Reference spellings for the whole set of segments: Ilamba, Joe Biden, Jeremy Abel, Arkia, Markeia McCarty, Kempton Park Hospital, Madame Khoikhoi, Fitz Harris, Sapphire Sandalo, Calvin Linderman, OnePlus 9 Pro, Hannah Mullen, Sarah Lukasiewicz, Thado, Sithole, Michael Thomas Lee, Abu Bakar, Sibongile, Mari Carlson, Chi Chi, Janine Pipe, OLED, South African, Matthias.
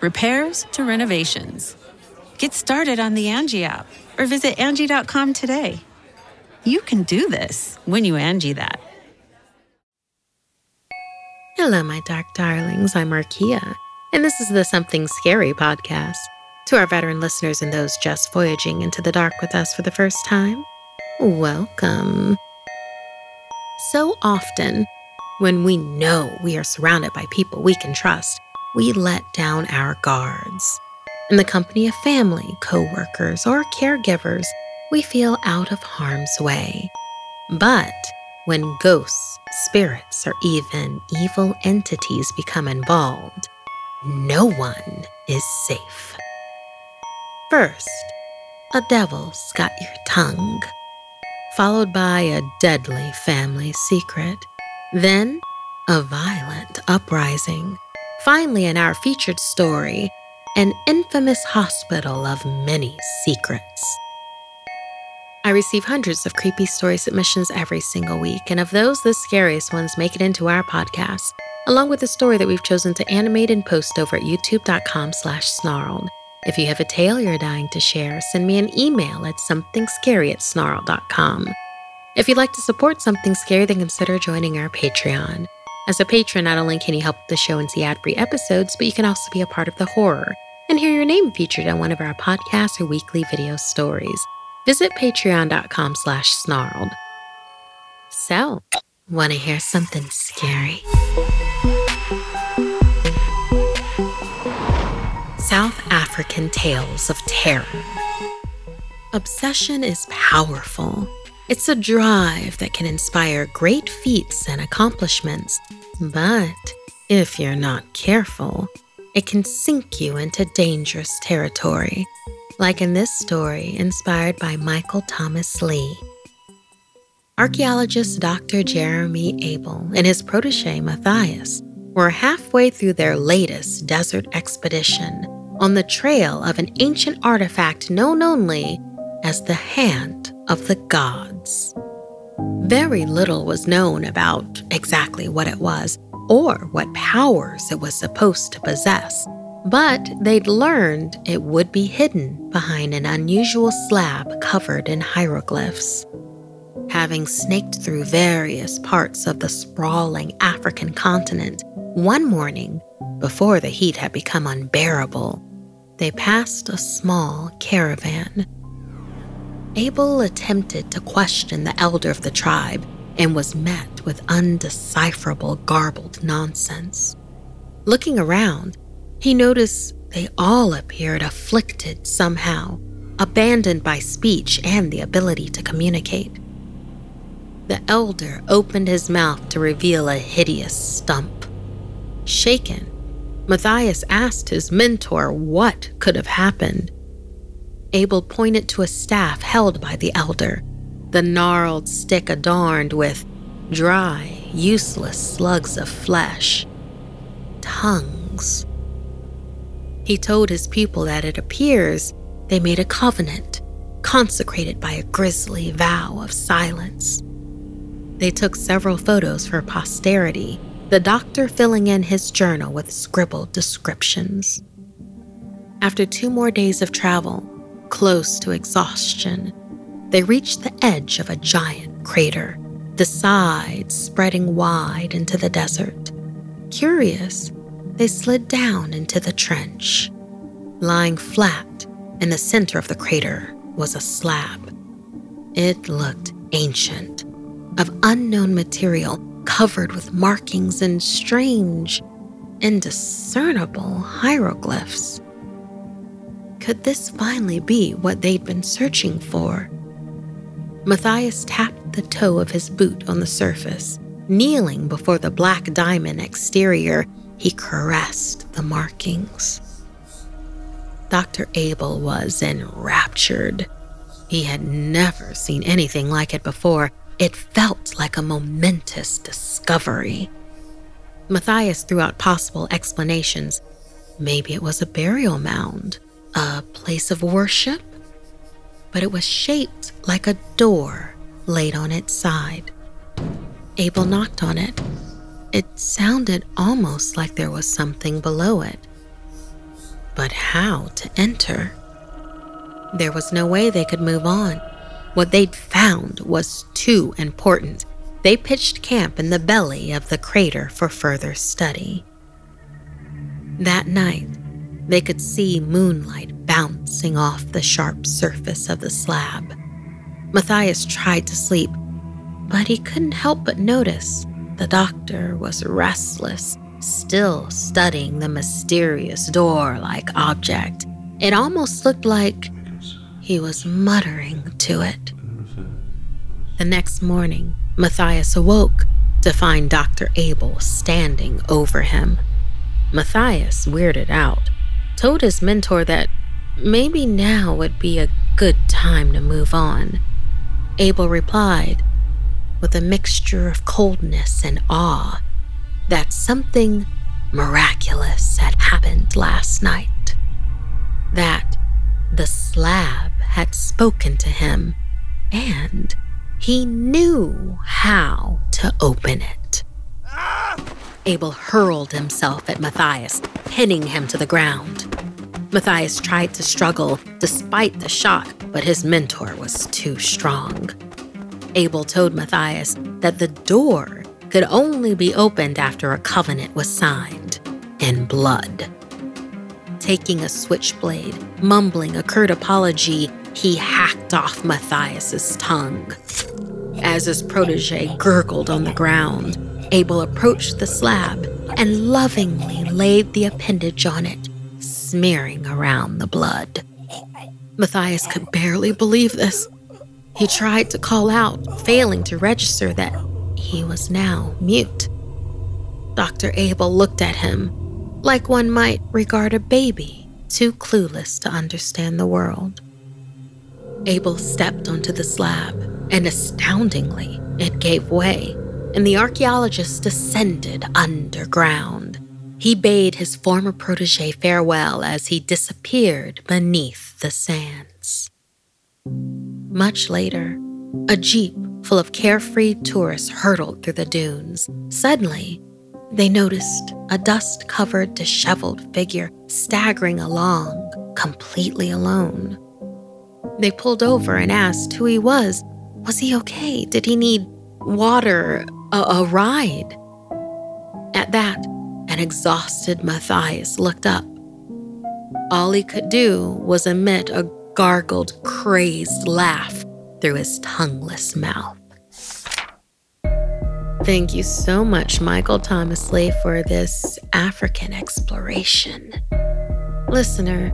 Repairs to renovations. Get started on the Angie app or visit Angie.com today. You can do this when you Angie that. Hello, my dark darlings. I'm Arkia, and this is the Something Scary podcast. To our veteran listeners and those just voyaging into the dark with us for the first time, welcome. So often, when we know we are surrounded by people we can trust, we let down our guards. In the company of family, co-workers, or caregivers, we feel out of harm's way. But when ghosts, spirits, or even evil entities become involved, no one is safe. First, a devil's got your tongue, followed by a deadly family secret, then a violent uprising. Finally, in our featured story, an infamous hospital of many secrets. I receive hundreds of creepy story submissions every single week, and of those, the scariest ones make it into our podcast, along with the story that we've chosen to animate and post over at youtube.com/snarled. If you have a tale you're dying to share, send me an email at somethingscary@snarled.com. If you'd like to support Something Scary, then consider joining our Patreon. As a patron, not only can you help the show and see ad-free episodes, but you can also be a part of the horror and hear your name featured on one of our podcasts or weekly video stories. Visit patreon.com/snarled. So, want to hear something scary? South African tales of terror. Obsession is powerful. It's a drive that can inspire great feats and accomplishments, but if you're not careful, it can sink you into dangerous territory, like in this story inspired by Michael Thomas Lee. Archaeologist Dr. Jeremy Abel and his protege Matthias were halfway through their latest desert expedition on the trail of an ancient artifact known only as the Hand of the Gods. Very little was known about exactly what it was or what powers it was supposed to possess, but they'd learned it would be hidden behind an unusual slab covered in hieroglyphs. Having snaked through various parts of the sprawling African continent, one morning, before the heat had become unbearable, they passed a small caravan. Abel attempted to question the elder of the tribe and was met with undecipherable, garbled nonsense. Looking around, he noticed they all appeared afflicted somehow, abandoned by speech and the ability to communicate. The elder opened his mouth to reveal a hideous stump. Shaken, Matthias asked his mentor what could have happened. Abel pointed to a staff held by the elder, the gnarled stick adorned with dry, useless slugs of flesh. Tongues. He told his pupil that it appears they made a covenant, consecrated by a grisly vow of silence. They took several photos for posterity, the doctor filling in his journal with scribbled descriptions. After 2 more days of travel, close to exhaustion, they reached the edge of a giant crater, the sides spreading wide into the desert. Curious, they slid down into the trench. Lying flat in the center of the crater was a slab. It looked ancient, of unknown material, covered with markings and strange, indiscernible hieroglyphs. Could this finally be what they'd been searching for? Matthias tapped the toe of his boot on the surface. Kneeling before the black diamond exterior, he caressed the markings. Dr. Abel was enraptured. He had never seen anything like it before. It felt like a momentous discovery. Matthias threw out possible explanations. Maybe it was a burial mound. A place of worship? But it was shaped like a door laid on its side. Abel knocked on it. It sounded almost like there was something below it. But how to enter? There was no way they could move on. What they'd found was too important. They pitched camp in the belly of the crater for further study. That night, they could see moonlight bouncing off the sharp surface of the slab. Matthias tried to sleep, but he couldn't help but notice the doctor was restless, still studying the mysterious door-like object. It almost looked like he was muttering to it. The next morning, Matthias awoke to find Dr. Abel standing over him. Matthias, weirded out, told his mentor that maybe now would be a good time to move on. Abel replied, with a mixture of coldness and awe, that something miraculous had happened last night. That the slab had spoken to him, and he knew how to open it. Abel hurled himself at Matthias, pinning him to the ground. Matthias tried to struggle despite the shock, but his mentor was too strong. Abel told Matthias that the door could only be opened after a covenant was signed, in blood. Taking a switchblade, mumbling a curt apology, he hacked off Matthias's tongue. As his protege gurgled on the ground, Abel approached the slab and lovingly laid the appendage on it, smearing around the blood. Matthias could barely believe this. He tried to call out, failing to register that he was now mute. Dr. Abel looked at him, like one might regard a baby, too clueless to understand the world. Abel stepped onto the slab, and astoundingly, it gave way, and the archaeologist descended underground. He bade his former protege farewell as he disappeared beneath the sands. Much later, a jeep full of carefree tourists hurtled through the dunes. Suddenly, they noticed a dust-covered, disheveled figure staggering along, completely alone. They pulled over and asked who he was. Was he okay? Did he need water, a ride? At that, an exhausted Matthias looked up. All he could do was emit a gargled, crazed laugh through his tongueless mouth. Thank you so much, Michael Thomas Lee, for this African exploration. Listener,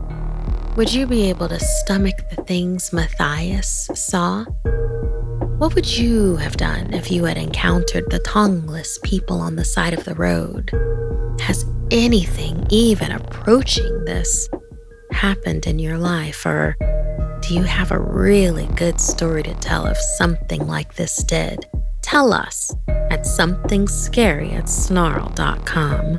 would you be able to stomach the things Matthias saw? What would you have done if you had encountered the tongueless people on the side of the road? Has anything even approaching this happened in your life, or do you have a really good story to tell if something like this did? Tell us at somethingscary@snarl.com.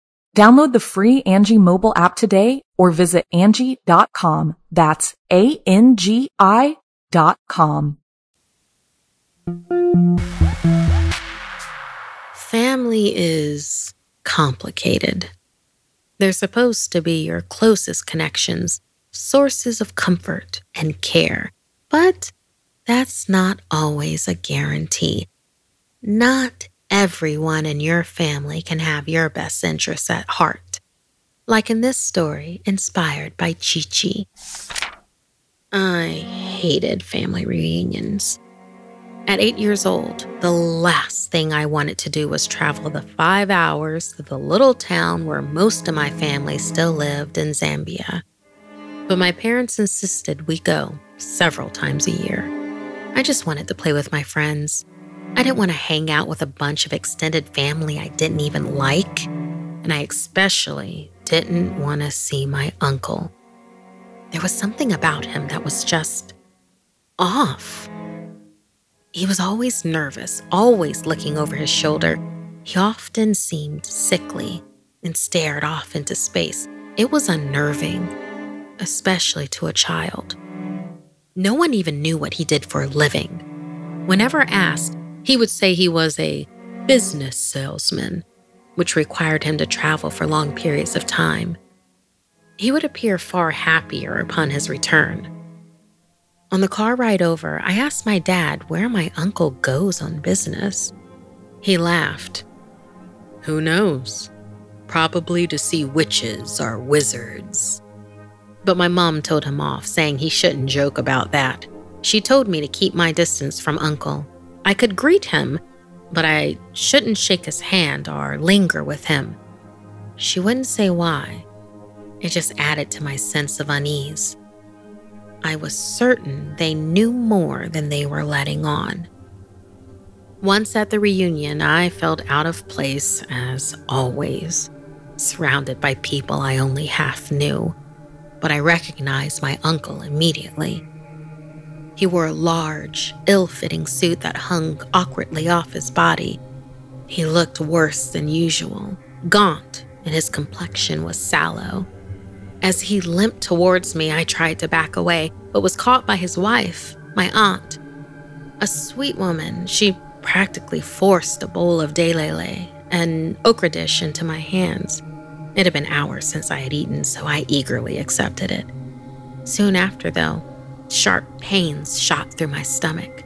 Download the free Angie mobile app today or visit Angie.com. That's ANGI.com. Family is complicated. They're supposed to be your closest connections, sources of comfort and care. But that's not always a guarantee. Not everyone in your family can have your best interests at heart. Like in this story, inspired by Chi Chi. I hated family reunions. At 8 years old, the last thing I wanted to do was travel the 5 hours to the little town where most of my family still lived in Zambia. But my parents insisted we go several times a year. I just wanted to play with my friends. I didn't want to hang out with a bunch of extended family I didn't even like, and I especially didn't want to see my uncle. There was something about him that was just off. He was always nervous, always looking over his shoulder. He often seemed sickly and stared off into space. It was unnerving, especially to a child. No one even knew what he did for a living. Whenever asked, he would say he was a business salesman, which required him to travel for long periods of time. He would appear far happier upon his return. On the car ride over, I asked my dad where my uncle goes on business. He laughed. Who knows? Probably to see witches or wizards. But my mom told him off, saying he shouldn't joke about that. She told me to keep my distance from Uncle. I could greet him, but I shouldn't shake his hand or linger with him. She wouldn't say why. It just added to my sense of unease. I was certain they knew more than they were letting on. Once at the reunion, I felt out of place as always, surrounded by people I only half knew, but I recognized my uncle immediately. He wore a large, ill-fitting suit that hung awkwardly off his body. He looked worse than usual, gaunt, and his complexion was sallow. As he limped towards me, I tried to back away, but was caught by his wife, my aunt. A sweet woman, she practically forced a bowl of delele, an okra dish, into my hands. It had been hours since I had eaten, so I eagerly accepted it. Soon after, though, sharp pains shot through my stomach.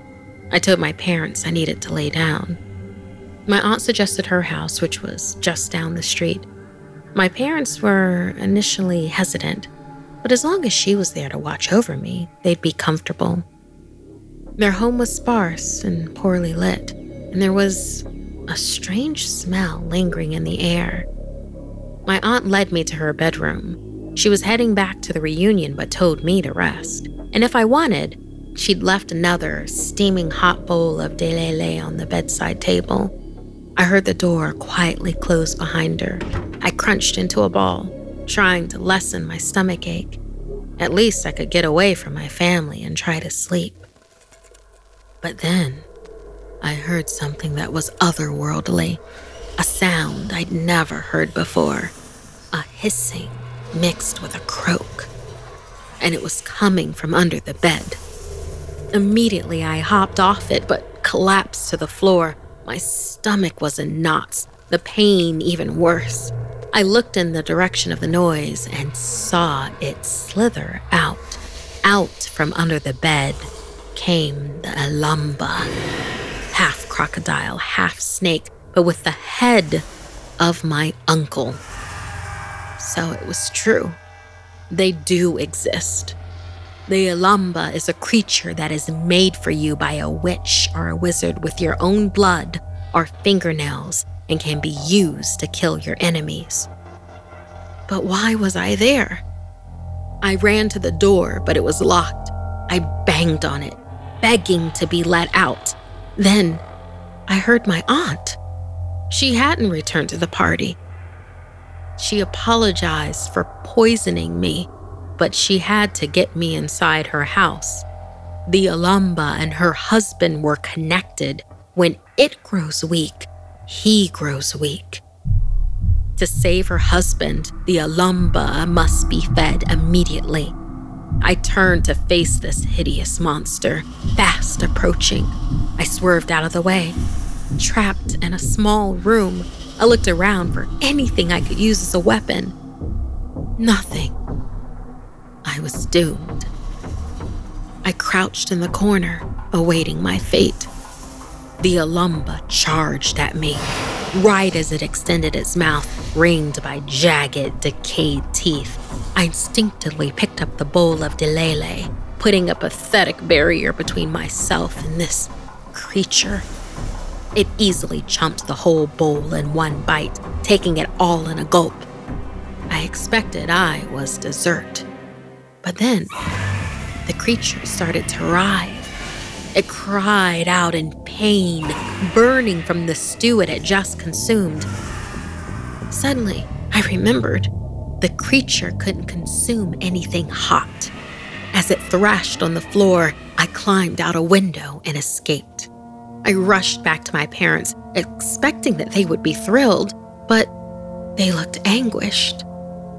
I told my parents I needed to lay down. My aunt suggested her house, which was just down the street. My parents were initially hesitant, but as long as she was there to watch over me, they'd be comfortable. Their home was sparse and poorly lit, and there was a strange smell lingering in the air. My aunt led me to her bedroom. She was heading back to the reunion but told me to rest. And if I wanted, she'd left another steaming hot bowl of delele on the bedside table. I heard the door quietly close behind her. I crunched into a ball, trying to lessen my stomach ache. At least I could get away from my family and try to sleep. But then, I heard something that was otherworldly. A sound I'd never heard before. A hissing mixed with a croak. And it was coming from under the bed. Immediately, I hopped off it, but collapsed to the floor. My stomach was in knots, the pain even worse. I looked in the direction of the noise and saw it slither out. Out from under the bed came the Ilamba. Half crocodile, half snake, but with the head of my uncle. So it was true. They do exist. The Ilamba is a creature that is made for you by a witch or a wizard with your own blood or fingernails and can be used to kill your enemies. But why was I there? I ran to the door, but it was locked. I banged on it, begging to be let out. Then I heard my aunt. She hadn't returned to the party. She apologized for poisoning me, but she had to get me inside her house. The Ilamba and her husband were connected. When it grows weak, he grows weak. To save her husband, the Ilamba must be fed immediately. I turned to face this hideous monster, fast approaching. I swerved out of the way. Trapped in a small room, I looked around for anything I could use as a weapon. Nothing. I was doomed. I crouched in the corner, awaiting my fate. The Ilamba charged at me, right as it extended its mouth, ringed by jagged, decayed teeth. I instinctively picked up the bowl of delele, putting a pathetic barrier between myself and this creature. It easily chumped the whole bowl in one bite, taking it all in a gulp. I expected I was dessert. But then, the creature started to writhe. It cried out in pain, burning from the stew it had just consumed. Suddenly, I remembered the creature couldn't consume anything hot. As it thrashed on the floor, I climbed out a window and escaped. I rushed back to my parents, expecting that they would be thrilled, but they looked anguished.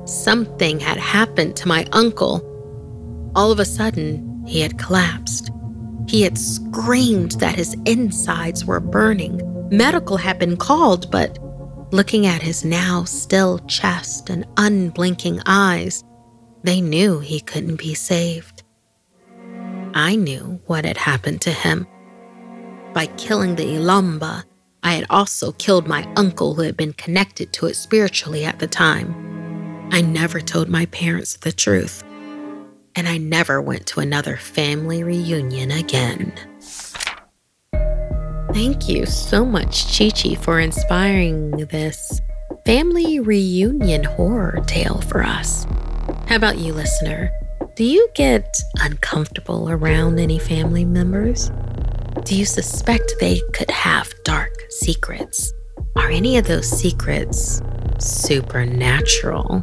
Something had happened to my uncle. All of a sudden, he had collapsed. He had screamed that his insides were burning. Medical had been called, but looking at his now still chest and unblinking eyes, they knew he couldn't be saved. I knew what had happened to him. By killing the Ilamba, I had also killed my uncle who had been connected to it spiritually at the time. I never told my parents the truth, and I never went to another family reunion again. Thank you so much, Chi Chi, for inspiring this family reunion horror tale for us. How about you, listener? Do you get uncomfortable around any family members? Do you suspect they could have dark secrets? Are any of those secrets supernatural?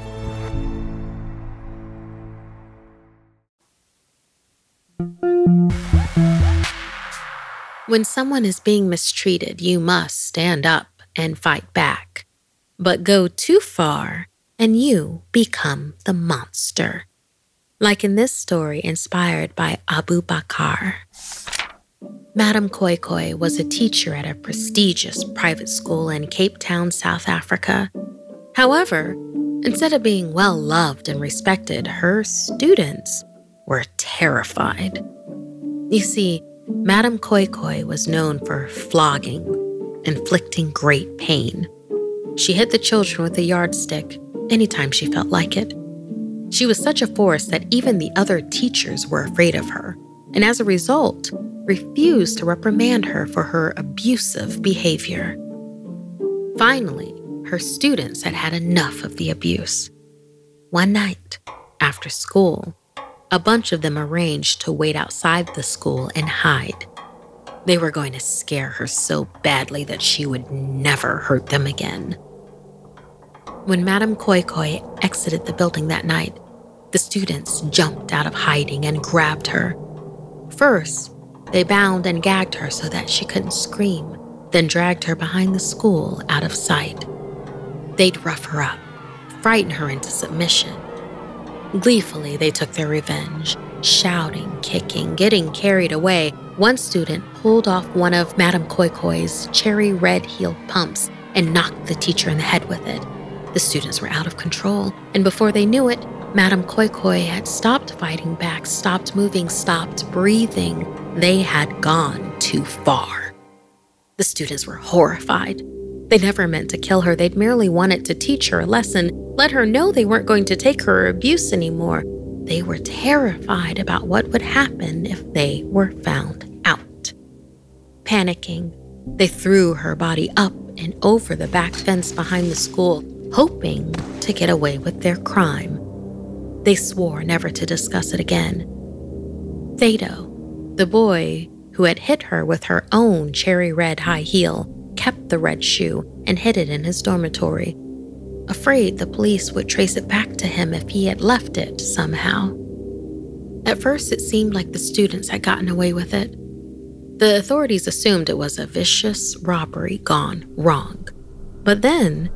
When someone is being mistreated, you must stand up and fight back. But go too far and you become the monster. Like in this story inspired by Abu Bakar. Madame Khoikhoi was a teacher at a prestigious private school in Cape Town, South Africa. However, instead of being well-loved and respected, her students were terrified. You see, Madame Khoikhoi was known for flogging, inflicting great pain. She hit the children with a yardstick anytime she felt like it. She was such a force that even the other teachers were afraid of her, and as a result, refused to reprimand her for her abusive behavior. Finally, her students had had enough of the abuse. One night, after school, a bunch of them arranged to wait outside the school and hide. They were going to scare her so badly that she would never hurt them again. When Madame Khoikhoi exited the building that night, the students jumped out of hiding and grabbed her. First, they bound and gagged her so that she couldn't scream, then dragged her behind the school out of sight. They'd rough her up, frighten her into submission. Gleefully, they took their revenge, shouting, kicking, getting carried away. One student pulled off one of Madame Khoikhoi's cherry red heel pumps and knocked the teacher in the head with it. The students were out of control, and before they knew it, Madame Khoikhoi had stopped fighting back, stopped moving, stopped breathing. They had gone too far. The students were horrified. They never meant to kill her. They'd merely wanted to teach her a lesson, let her know they weren't going to take her abuse anymore. They were terrified about what would happen if they were found out. Panicking, they threw her body up and over the back fence behind the school, hoping to get away with their crime. They swore never to discuss it again. Thado, the boy who had hit her with her own cherry red high heel, kept the red shoe and hid it in his dormitory, afraid the police would trace it back to him if he had left it somehow. At first, it seemed like the students had gotten away with it. The authorities assumed it was a vicious robbery gone wrong. But then,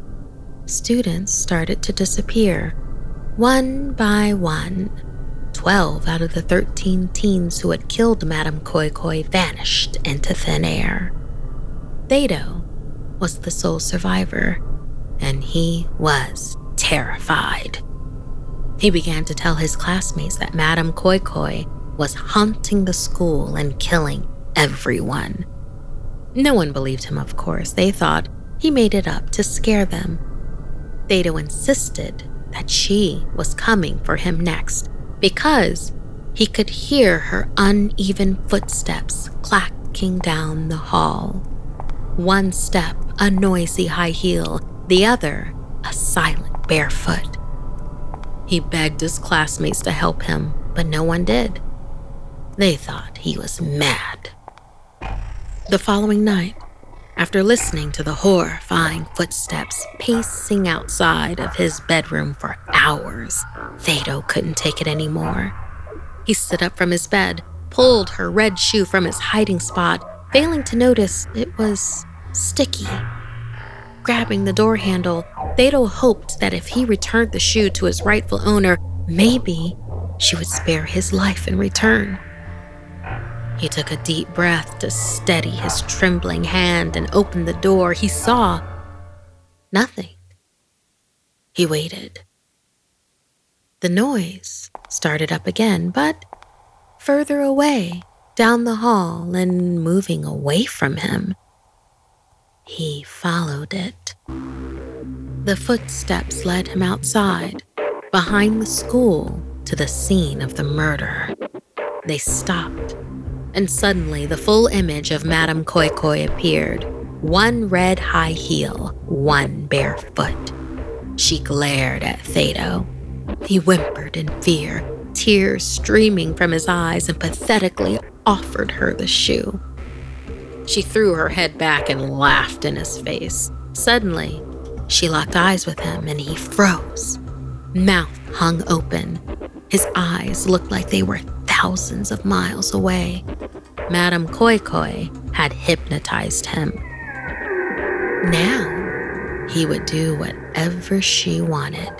students started to disappear. One by one, 12 out of the 13 teens who had killed Madame Khoikhoi vanished into thin air. Thado was the sole survivor, and he was terrified. He began to tell his classmates that Madame Khoikhoi was haunting the school and killing everyone. No one believed him, of course. They thought he made it up to scare them. Thado insisted that she was coming for him next because he could hear her uneven footsteps clacking down the hall. One step, a noisy high heel, the other, a silent barefoot. He begged his classmates to help him, but no one did. They thought he was mad. The following night, after listening to the horrifying footsteps pacing outside of his bedroom for hours, Thado couldn't take it anymore. He stood up from his bed, pulled her red shoe from its hiding spot, failing to notice it was sticky. Grabbing the door handle, Thado hoped that if he returned the shoe to its rightful owner, maybe she would spare his life in return. He took a deep breath to steady his trembling hand and opened the door. He saw nothing. He waited. The noise started up again, but further away, down the hall and moving away from him. He followed it. The footsteps led him outside, behind the school, to the scene of the murder. They stopped and suddenly the full image of Madame Khoikhoi appeared. One red high heel, one bare foot. She glared at Thado. He whimpered in fear, tears streaming from his eyes, and pathetically offered her the shoe. She threw her head back and laughed in his face. Suddenly, she locked eyes with him and he froze. Mouth hung open. His eyes looked like they were thousands of miles away. Madame Khoikhoi had hypnotized him. Now, he would do whatever she wanted.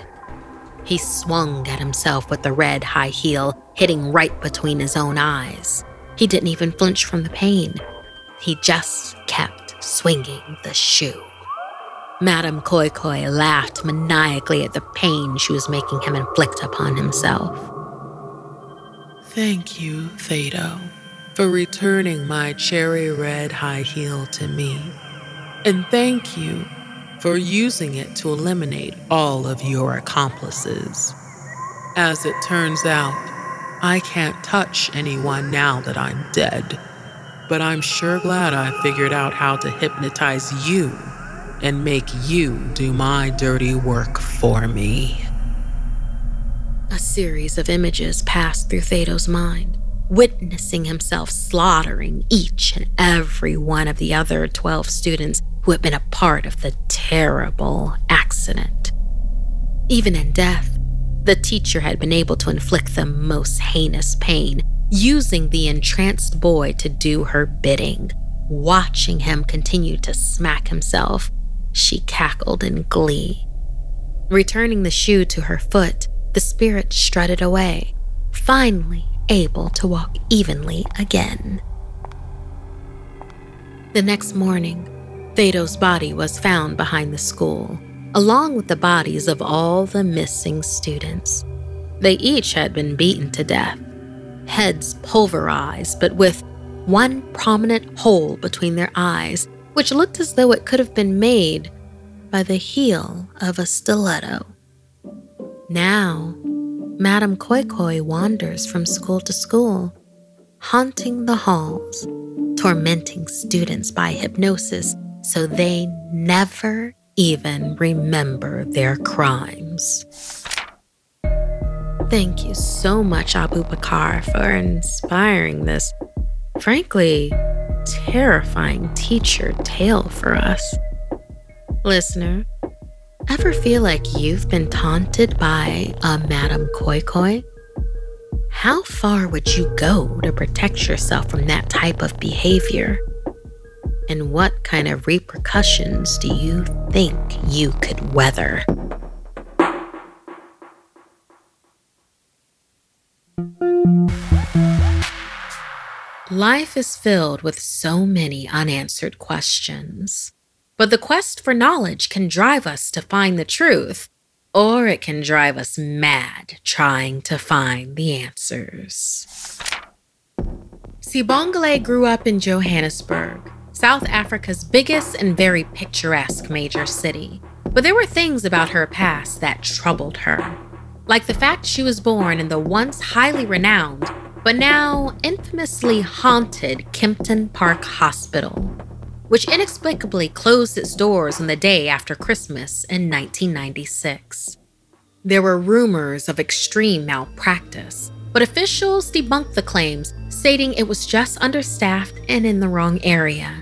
He swung at himself with the red high heel, hitting right between his own eyes. He didn't even flinch from the pain. He just kept swinging the shoe. Madame Khoikhoi laughed maniacally at the pain she was making him inflict upon himself. Thank you, Thado, for returning my cherry red high heel to me. And thank you for using it to eliminate all of your accomplices. As it turns out, I can't touch anyone now that I'm dead. But I'm sure glad I figured out how to hypnotize you and make you do my dirty work for me. A series of images passed through Thado's mind, witnessing himself slaughtering each and every one of the other 12 students who had been a part of the terrible accident. Even in death, the teacher had been able to inflict the most heinous pain, using the entranced boy to do her bidding. Watching him continue to smack himself, she cackled in glee. Returning the shoe to her foot, the spirit strutted away, finally able to walk evenly again. The next morning, Thado's body was found behind the school, along with the bodies of all the missing students. They each had been beaten to death, heads pulverized, but with one prominent hole between their eyes, which looked as though it could have been made by the heel of a stiletto. Now, Madame Khoikhoi wanders from school to school, haunting the halls, tormenting students by hypnosis so they never even remember their crimes. Thank you so much, Abu Bakar, for inspiring this frankly terrifying teacher tale for us. Listener, ever feel like you've been taunted by a Madame Khoikhoi? How far would you go to protect yourself from that type of behavior? And what kind of repercussions do you think you could weather? Life is filled with so many unanswered questions, but the quest for knowledge can drive us to find the truth, or it can drive us mad trying to find the answers. Sibongile grew up in Johannesburg, South Africa's biggest and very picturesque major city, but there were things about her past that troubled her, like the fact she was born in the once highly renowned but now infamously haunted Kempton Park Hospital, which inexplicably closed its doors on the day after Christmas in 1996. There were rumors of extreme malpractice, but officials debunked the claims, stating it was just understaffed and in the wrong area.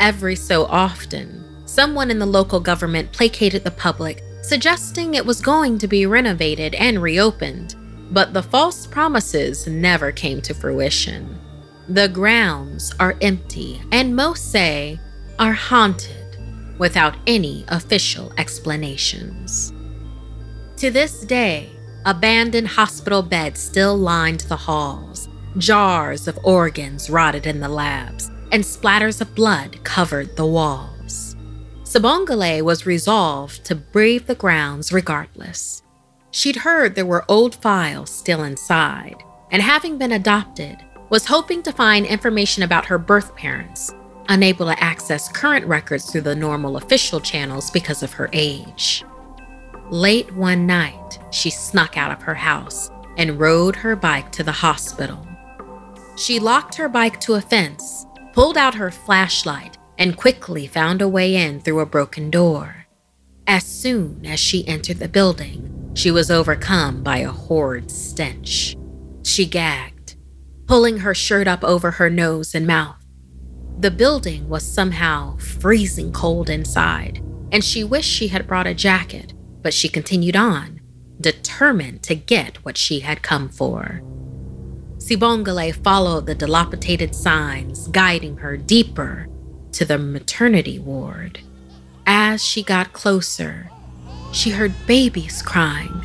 Every so often, someone in the local government placated the public, suggesting it was going to be renovated and reopened. But the false promises never came to fruition. The grounds are empty, and most say are haunted, without any official explanations. To this day, abandoned hospital beds still lined the halls. Jars of organs rotted in the labs, and splatters of blood covered the walls. Sibongile was resolved to brave the grounds regardless. She'd heard there were old files still inside, and having been adopted, was hoping to find information about her birth parents, unable to access current records through the normal official channels because of her age. Late one night, she snuck out of her house and rode her bike to the hospital. She locked her bike to a fence, pulled out her flashlight, and quickly found a way in through a broken door. As soon as she entered the building, she was overcome by a horrid stench. She gagged, pulling her shirt up over her nose and mouth. The building was somehow freezing cold inside, and she wished she had brought a jacket, but she continued on, determined to get what she had come for. Sibongile followed the dilapidated signs, guiding her deeper to the maternity ward. As she got closer, she heard babies crying,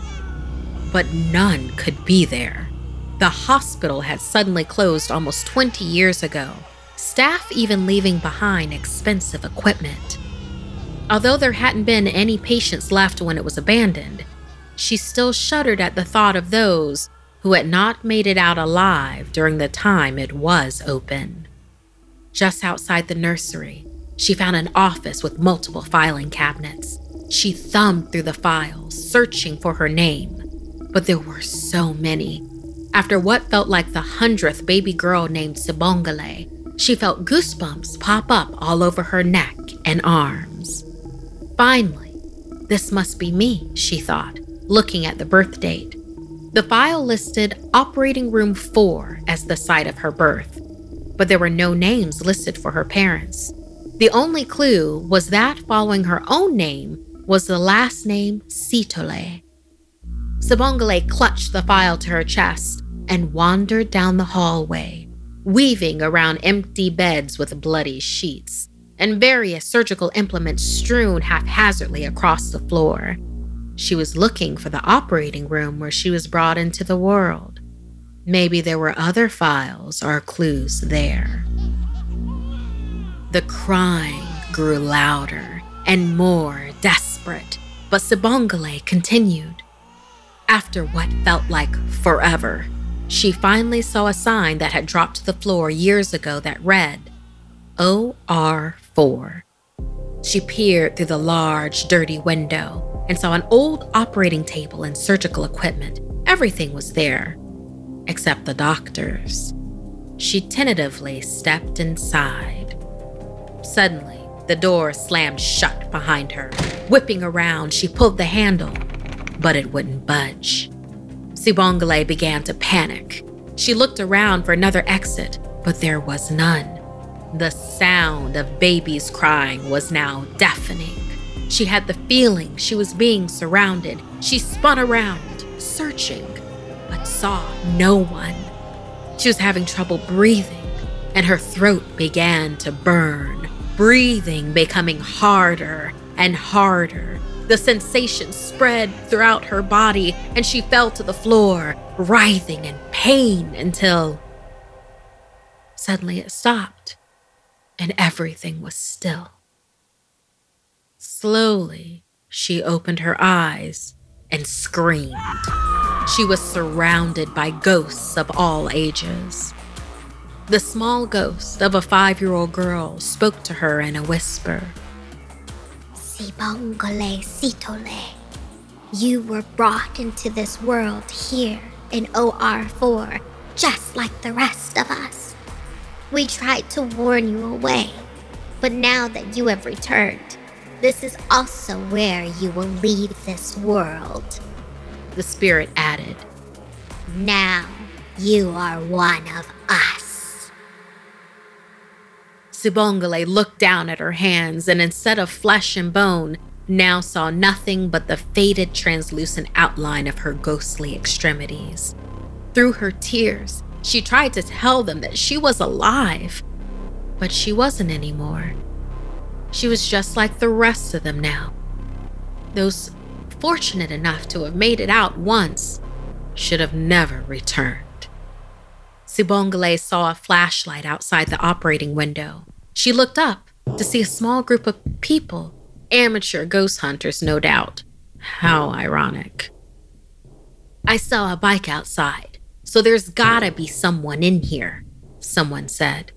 but none could be there. The hospital had suddenly closed almost 20 years ago, staff even leaving behind expensive equipment. Although there hadn't been any patients left when it was abandoned, she still shuddered at the thought of those who had not made it out alive during the time it was open. Just outside the nursery, she found an office with multiple filing cabinets. She thumbed through the files, searching for her name, but there were so many. After what felt like the 100th baby girl named Sibongile, she felt goosebumps pop up all over her neck and arms. Finally, this must be me, she thought, looking at the birth date. The file listed Operating Room 4 as the site of her birth, but there were no names listed for her parents. The only clue was that following her own name was the last name Sithole. Sibongile clutched the file to her chest and wandered down the hallway, weaving around empty beds with bloody sheets and various surgical implements strewn haphazardly across the floor. She was looking for the operating room where she was brought into the world. Maybe there were other files or clues there. The crying grew louder and more desperate, but Sibongile continued. After what felt like forever, she finally saw a sign that had dropped to the floor years ago that read, OR4. She peered through the large, dirty window and saw an old operating table and surgical equipment. Everything was there, except the doctors. She tentatively stepped inside. Suddenly, the door slammed shut behind her. Whipping around, she pulled the handle, but it wouldn't budge. Sibongile began to panic. She looked around for another exit, but there was none. The sound of babies crying was now deafening. She had the feeling she was being surrounded. She spun around, searching, but saw no one. She was having trouble breathing, and her throat began to burn, breathing becoming harder and harder. The sensation spread throughout her body, and she fell to the floor, writhing in pain until suddenly it stopped, and everything was still. Slowly, she opened her eyes and screamed. She was surrounded by ghosts of all ages. The small ghost of a 5-year-old girl spoke to her in a whisper. Sibongile Sithole, you were brought into this world here in OR4, just like the rest of us. We tried to warn you away, but now that you have returned, this is also where you will leave this world. The spirit added, now you are one of us. Sibongile looked down at her hands and instead of flesh and bone, now saw nothing but the faded translucent outline of her ghostly extremities. Through her tears, she tried to tell them that she was alive, but she wasn't anymore. She was just like the rest of them now. Those fortunate enough to have made it out once should have never returned. Sibongile saw a flashlight outside the operating window. She looked up to see a small group of people, amateur ghost hunters, no doubt. How ironic. I saw a bike outside. So there's gotta be someone in here, someone said.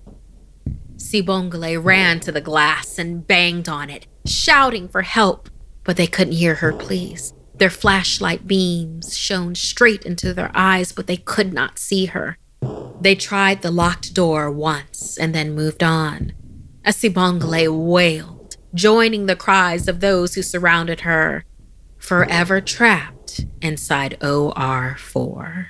Sibongile ran to the glass and banged on it, shouting for help, but they couldn't hear her pleas. Their flashlight beams shone straight into their eyes, but they could not see her. They tried the locked door once and then moved on. A Sibongile wailed, joining the cries of those who surrounded her, forever trapped inside OR4.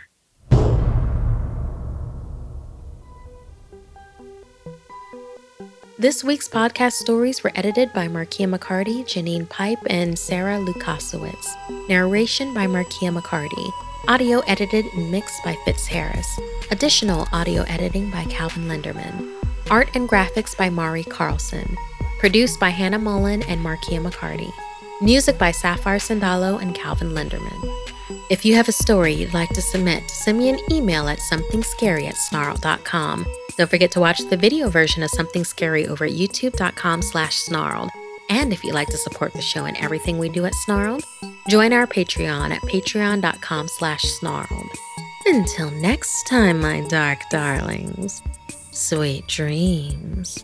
This week's podcast stories were edited by Markeia McCarty, Janine Pipe, and Sarah Lukasiewicz. Narration by Markeia McCarty. Audio edited and mixed by Fitz Harris. Additional audio editing by Calvin Linderman. Art and graphics by Mari Carlson. Produced by Hannah Mullen and Markeia McCarty. Music by Sapphire Sandalo and Calvin Linderman. If you have a story you'd like to submit, send me an email at somethingscary@snarled.com. Don't forget to watch the video version of Something Scary over at youtube.com/snarled. And if you'd like to support the show and everything we do at Snarled, join our Patreon at patreon.com/snarled. Until next time, my dark darlings, sweet dreams.